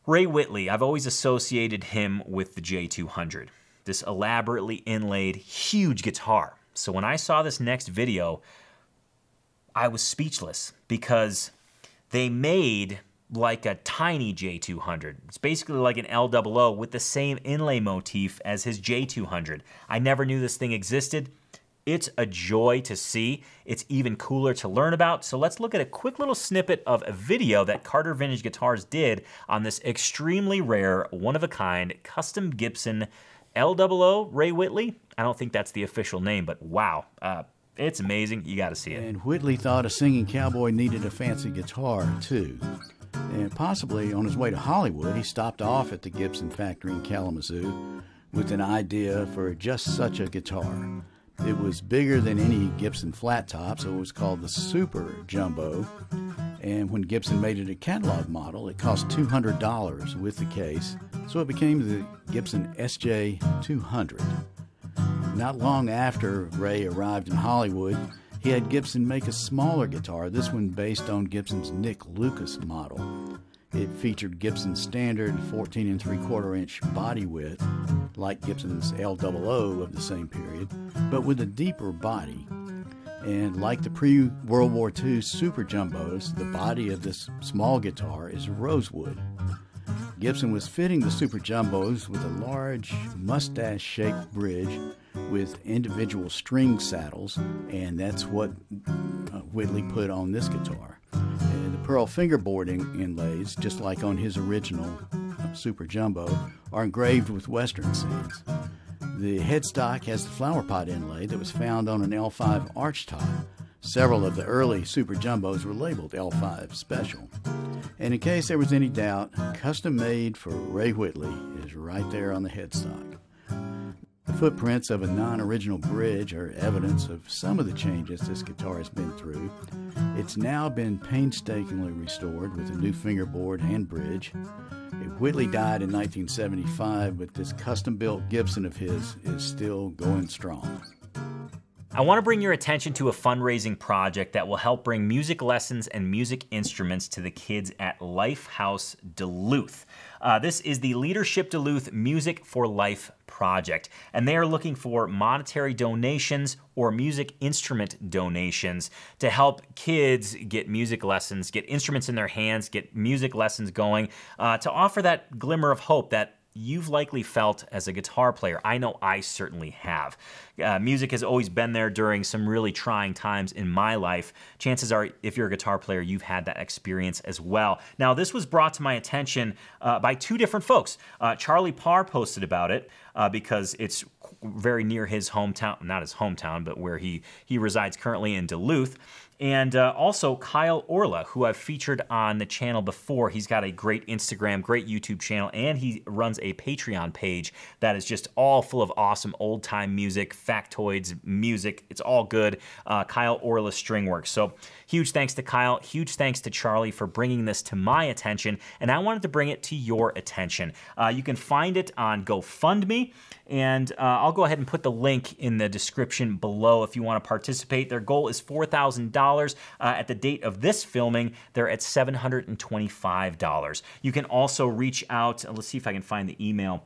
Ray Whitley, I've always associated him with the J200, this elaborately inlaid huge guitar. So when I saw this next video, I was speechless because they made like a tiny J200. It's basically like an L00 with the same inlay motif as his J200. I never knew this thing existed. It's a joy to see. It's even cooler to learn about. So let's look at a quick little snippet of a video that Carter Vintage Guitars did on this extremely rare, one-of-a-kind, custom Gibson L00 Ray Whitley. I don't think that's the official name, but wow. It's amazing. You got to see it. And Whitley thought a singing cowboy needed a fancy guitar, too. And possibly on his way to Hollywood, he stopped off at the Gibson factory in Kalamazoo with an idea for just such a guitar. It was bigger than any Gibson flat top, so it was called the Super Jumbo. And when Gibson made it a catalog model, it cost $200 with the case, so it became the Gibson SJ200. Not long after Ray arrived in Hollywood, he had Gibson make a smaller guitar, this one based on Gibson's Nick Lucas model. It featured Gibson's standard 14 3/4 inch body width, like Gibson's L00 of the same period, but with a deeper body. And like the pre-World War II Super Jumbos, the body of this small guitar is rosewood. Gibson was fitting the Super Jumbos with a large mustache-shaped bridge with individual string saddles, and that's what Whitley put on this guitar. And the pearl fingerboard inlays, just like on his original Super Jumbo, are engraved with Western scenes. The headstock has the flower pot inlay that was found on an L5 arch top. Several of the early Super Jumbos were labeled L5 Special. And in case there was any doubt, custom made for Ray Whitley is right there on the headstock. The footprints of a non-original bridge are evidence of some of the changes this guitar has been through. It's now been painstakingly restored with a new fingerboard and bridge. Whitley died in 1975, but this custom-built Gibson of his is still going strong. I want to bring your attention to a fundraising project that will help bring music lessons and music instruments to the kids at Lifehouse Duluth. This is the Leadership Duluth Music for Life project, and they are looking for monetary donations or music instrument donations to help kids get music lessons, get instruments in their hands, get music lessons going, to offer that glimmer of hope that you've likely felt as a guitar player. I know I certainly have. Music has always been there during some really trying times in my life. Chances are, if you're a guitar player, you've had that experience as well. Now, this was brought to my attention by two different folks. Charlie Parr posted about it because it's very near his hometown, not his hometown, but where he resides currently in Duluth. And also Kyle Orla, who I've featured on the channel before. He's got a great Instagram, great YouTube channel, and he runs a Patreon page that is just all full of awesome old-time music, factoids, music. It's all good. Kyle Orla Stringworks. So huge thanks to Kyle. Huge thanks to Charlie for bringing this to my attention, and I wanted to bring it to your attention. You can find it on GoFundMe, and I'll go ahead and put the link in the description below if you want to participate. Their goal is $4,000. At the date of this filming, they're at $725. You can also reach out. Let's see if I can find the email.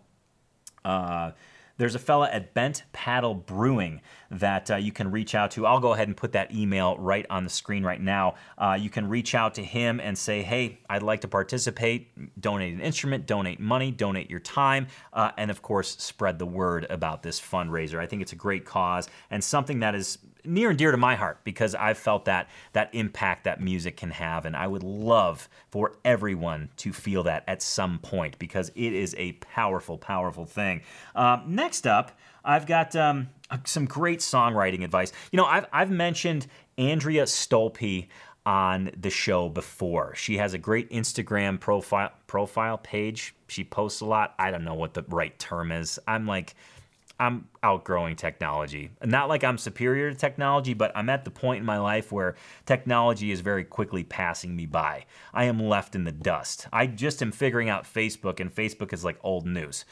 There's a fella at Bent Paddle Brewing that you can reach out to. I'll go ahead and put that email right on the screen right now. You can reach out to him and say, hey, I'd like to participate, donate an instrument, donate money, donate your time, and of course, spread the word about this fundraiser. I think it's a great cause and something that is near and dear to my heart because I've felt that impact that music can have, and I would love for everyone to feel that at some point because it is a powerful, powerful thing. Next up, I've got some great songwriting advice. You know, I've mentioned Andrea Stolpe on the show before. She has a great Instagram profile page. She posts a lot. I don't know what the right term is. I'm outgrowing technology. Not like I'm superior to technology, but I'm at the point in my life where technology is very quickly passing me by. I am left in the dust. I just am figuring out Facebook, and Facebook is like old news.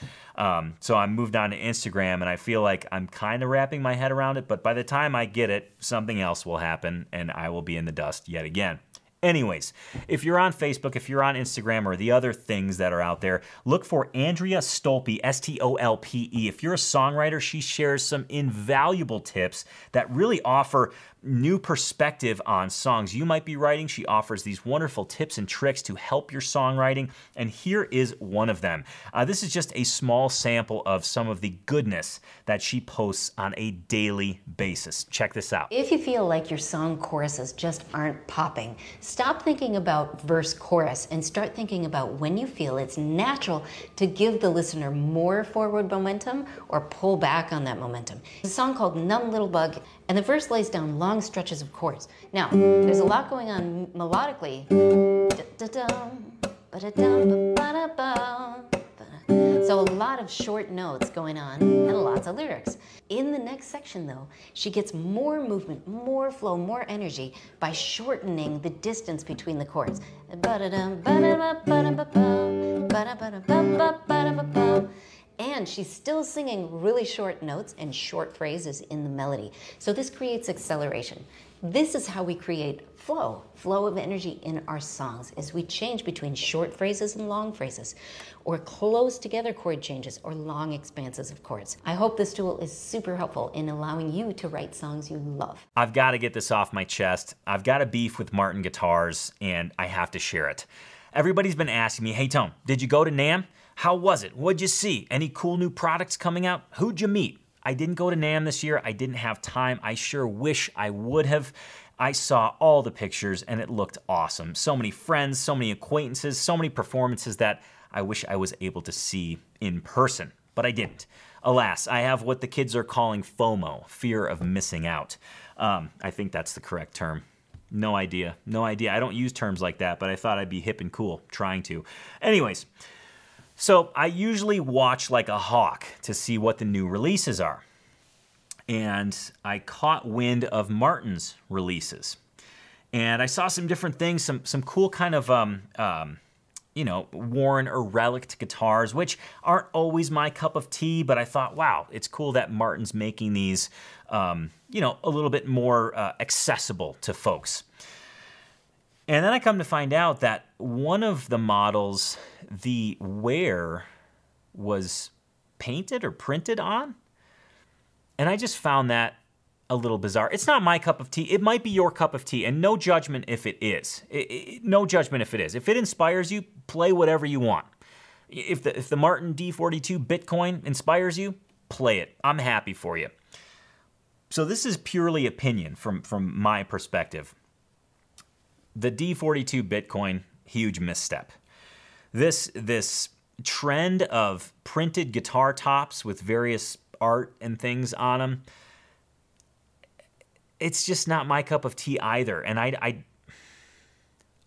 So I moved on to Instagram, and I feel like I'm kind of wrapping my head around it, but by the time I get it, something else will happen, and I will be in the dust yet again. Anyways, if you're on Facebook, if you're on Instagram or the other things that are out there, look for Andrea Stolpe, S-T-O-L-P-E. If you're a songwriter, she shares some invaluable tips that really offer new perspective on songs you might be writing. She offers these wonderful tips and tricks to help your songwriting, and here is one of them. This is just a small sample of some of the goodness that she posts on a daily basis. Check this out. If you feel like your song choruses just aren't popping, stop thinking about verse chorus and start thinking about when you feel it's natural to give the listener more forward momentum or pull back on that momentum. It's a song called Numb Little Bug, and the verse lays down long stretches of chords. Now, there's a lot going on melodically. So a lot of short notes going on and lots of lyrics. In the next section though, she gets more movement, more flow, more energy by shortening the distance between the chords. And she's still singing really short notes and short phrases in the melody. So this creates acceleration. This is how we create flow of energy in our songs, as we change between short phrases and long phrases, or close together chord changes, or long expanses of chords. I hope this tool is super helpful in allowing you to write songs you love. I've got to get this off my chest. I've got a beef with Martin Guitars, and I have to share it. Everybody's been asking me, hey, Tom, did you go to NAMM? How was it? What'd you see? Any cool new products coming out? Who'd you meet? I didn't go to NAMM this year. I didn't have time. I sure wish I would have. I saw all the pictures and it looked awesome. So many friends, so many acquaintances, so many performances that I wish I was able to see in person, but I didn't. Alas, I have what the kids are calling FOMO, fear of missing out. I think that's the correct term. No idea. I don't use terms like that, but I thought I'd be hip and cool trying to. Anyways. So I usually watch like a hawk to see what the new releases are. And I caught wind of Martin's releases. And I saw some different things, some cool kind of, worn or relict guitars, which aren't always my cup of tea, but I thought, wow, it's cool that Martin's making these, a little bit more accessible to folks. And then I come to find out that one of the models, the wear was painted or printed on. And I just found that a little bizarre. It's not my cup of tea. It might be your cup of tea, and no judgment if it is. No judgment if it is. If it inspires you, play whatever you want. If the Martin D42 Bitcoin inspires you, play it. I'm happy for you. So this is purely opinion from my perspective. The D42 Bitcoin, huge misstep. This trend of printed guitar tops with various art and things on them, it's just not my cup of tea either. And I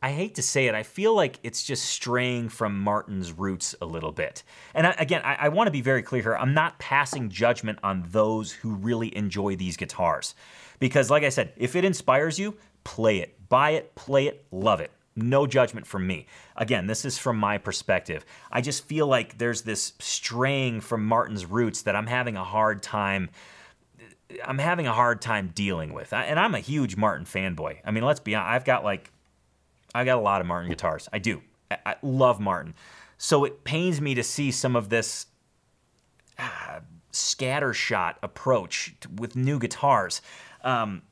hate to say it, I feel like it's just straying from Martin's roots a little bit. And I want to be very clear here, I'm not passing judgment on those who really enjoy these guitars. Because like I said, if it inspires you, play it. Buy it, play it, love it. No judgment from me. Again, this is from my perspective. I just feel like there's this straying from Martin's roots that I'm having a hard time dealing with. And I'm a huge Martin fanboy. I mean, let's be honest. I've got a lot of Martin guitars. I do. I love Martin. So it pains me to see some of this scattershot approach with new guitars. And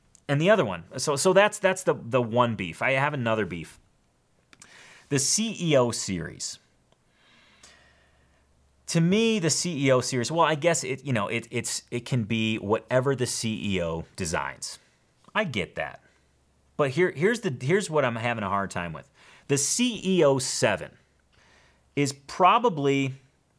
the other one, so that's the one beef. I have another beef. The CEO series. To me, the CEO series, well, I guess it can be whatever the CEO designs. I get that. But here's what I'm having a hard time with. The CEO 7 is probably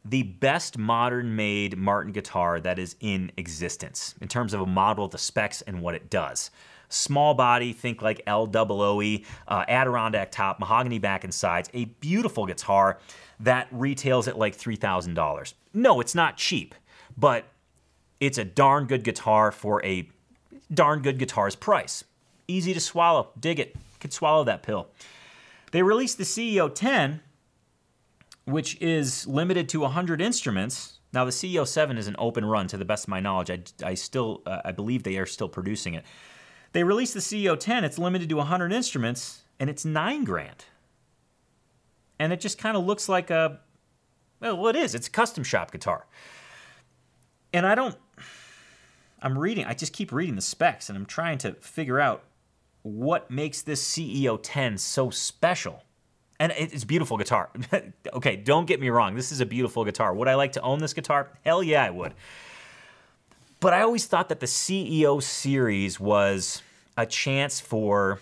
the best modern-made Martin guitar that is in existence in terms of a model, the specs, and what it does. Small body, think like L00, Adirondack top, mahogany back and sides, a beautiful guitar that retails at like $3,000. No, it's not cheap, but it's a darn good guitar for a darn good guitar's price. Easy to swallow, dig it, could swallow that pill. They released the CEO 10, which is limited to 100 instruments. Now, the CEO 7 is an open run, to the best of my knowledge. I believe they are still producing it. They released the CEO 10. It's limited to 100 instruments, and it's $9,000. And it just kind of looks like it is. It's a custom shop guitar. And I just keep reading the specs, and I'm trying to figure out what makes this CEO 10 so special. And it's a beautiful guitar. Okay, don't get me wrong. This is a beautiful guitar. Would I like to own this guitar? Hell yeah, I would. But I always thought that the CEO series was a chance for,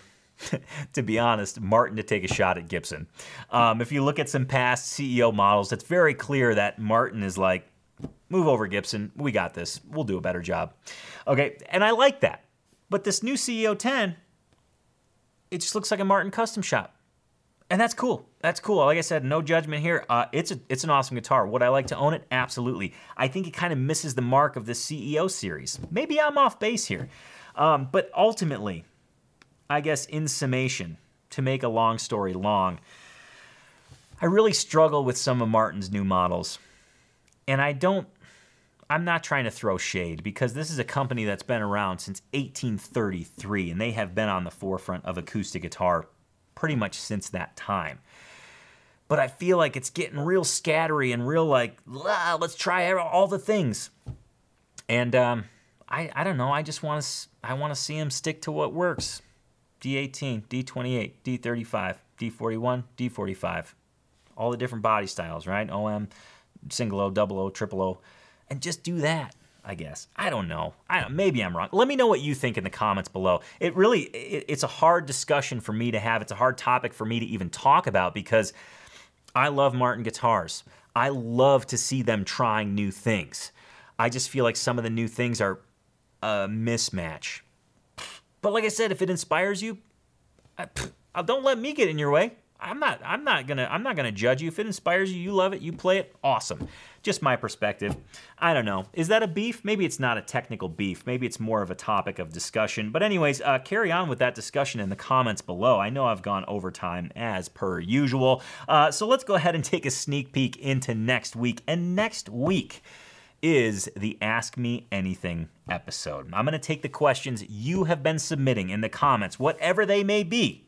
to be honest, Martin to take a shot at Gibson. If you look at some past CEO models, it's very clear that Martin is like, move over, Gibson. We got this. We'll do a better job. Okay, and I like that. But this new CEO 10, it just looks like a Martin custom shop. And that's cool. That's cool. Like I said, no judgment here. It's an awesome guitar. Would I like to own it? Absolutely. I think it kind of misses the mark of the CEO series. Maybe I'm off base here. But ultimately, I guess in summation, to make a long story long, I really struggle with some of Martin's new models. And I'm not trying to throw shade, because this is a company that's been around since 1833, and they have been on the forefront of acoustic guitar pretty much since that time. But I feel like it's getting real scattery and real like, let's try all the things. And I don't know, I want to see them stick to what works. D18, D28, D35, D41, D45. All the different body styles, right? OM, single O, double O, triple O. And just do that, I guess. I don't know. Maybe I'm wrong. Let me know what you think in the comments below. It really, it's a hard discussion for me to have. It's a hard topic for me to even talk about, because I love Martin guitars. I love to see them trying new things. I just feel like some of the new things are a mismatch. But like I said, if it inspires you, don't let me get in your way. I'm not gonna judge you. If it inspires you, you love it, you play it, awesome. Just my perspective. I don't know. Is that a beef? Maybe it's not a technical beef. Maybe it's more of a topic of discussion. But anyways, carry on with that discussion in the comments below. I know I've gone over time as per usual. So let's go ahead and take a sneak peek into next week. And next week is the Ask Me Anything episode. I'm gonna take the questions you have been submitting in the comments, whatever they may be,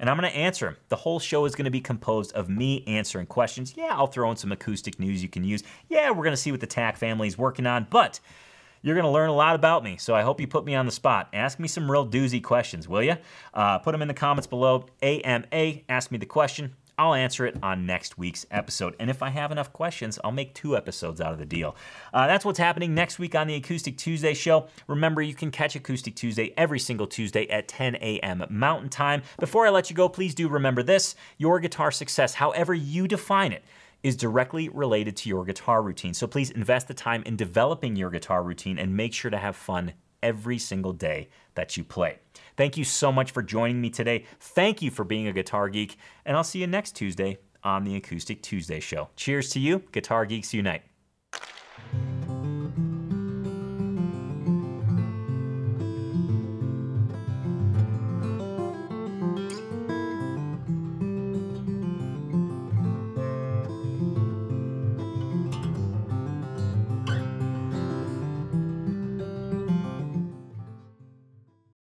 and I'm going to answer them. The whole show is going to be composed of me answering questions. Yeah, I'll throw in some acoustic news you can use. Yeah, we're going to see what the Tack family is working on, but you're going to learn a lot about me, so I hope you put me on the spot. Ask me some real doozy questions, will you? Put them in the comments below. AMA, ask me the question. I'll answer it on next week's episode. And if I have enough questions, I'll make 2 episodes out of the deal. That's what's happening next week on the Acoustic Tuesday Show. Remember, you can catch Acoustic Tuesday every single Tuesday at 10 a.m. Mountain Time. Before I let you go, please do remember this. Your guitar success, however you define it, is directly related to your guitar routine. So please invest the time in developing your guitar routine and make sure to have fun every single day that you play. Thank you so much for joining me today. Thank you for being a guitar geek, and I'll see you next Tuesday on the Acoustic Tuesday Show. Cheers to you, Guitar Geeks Unite.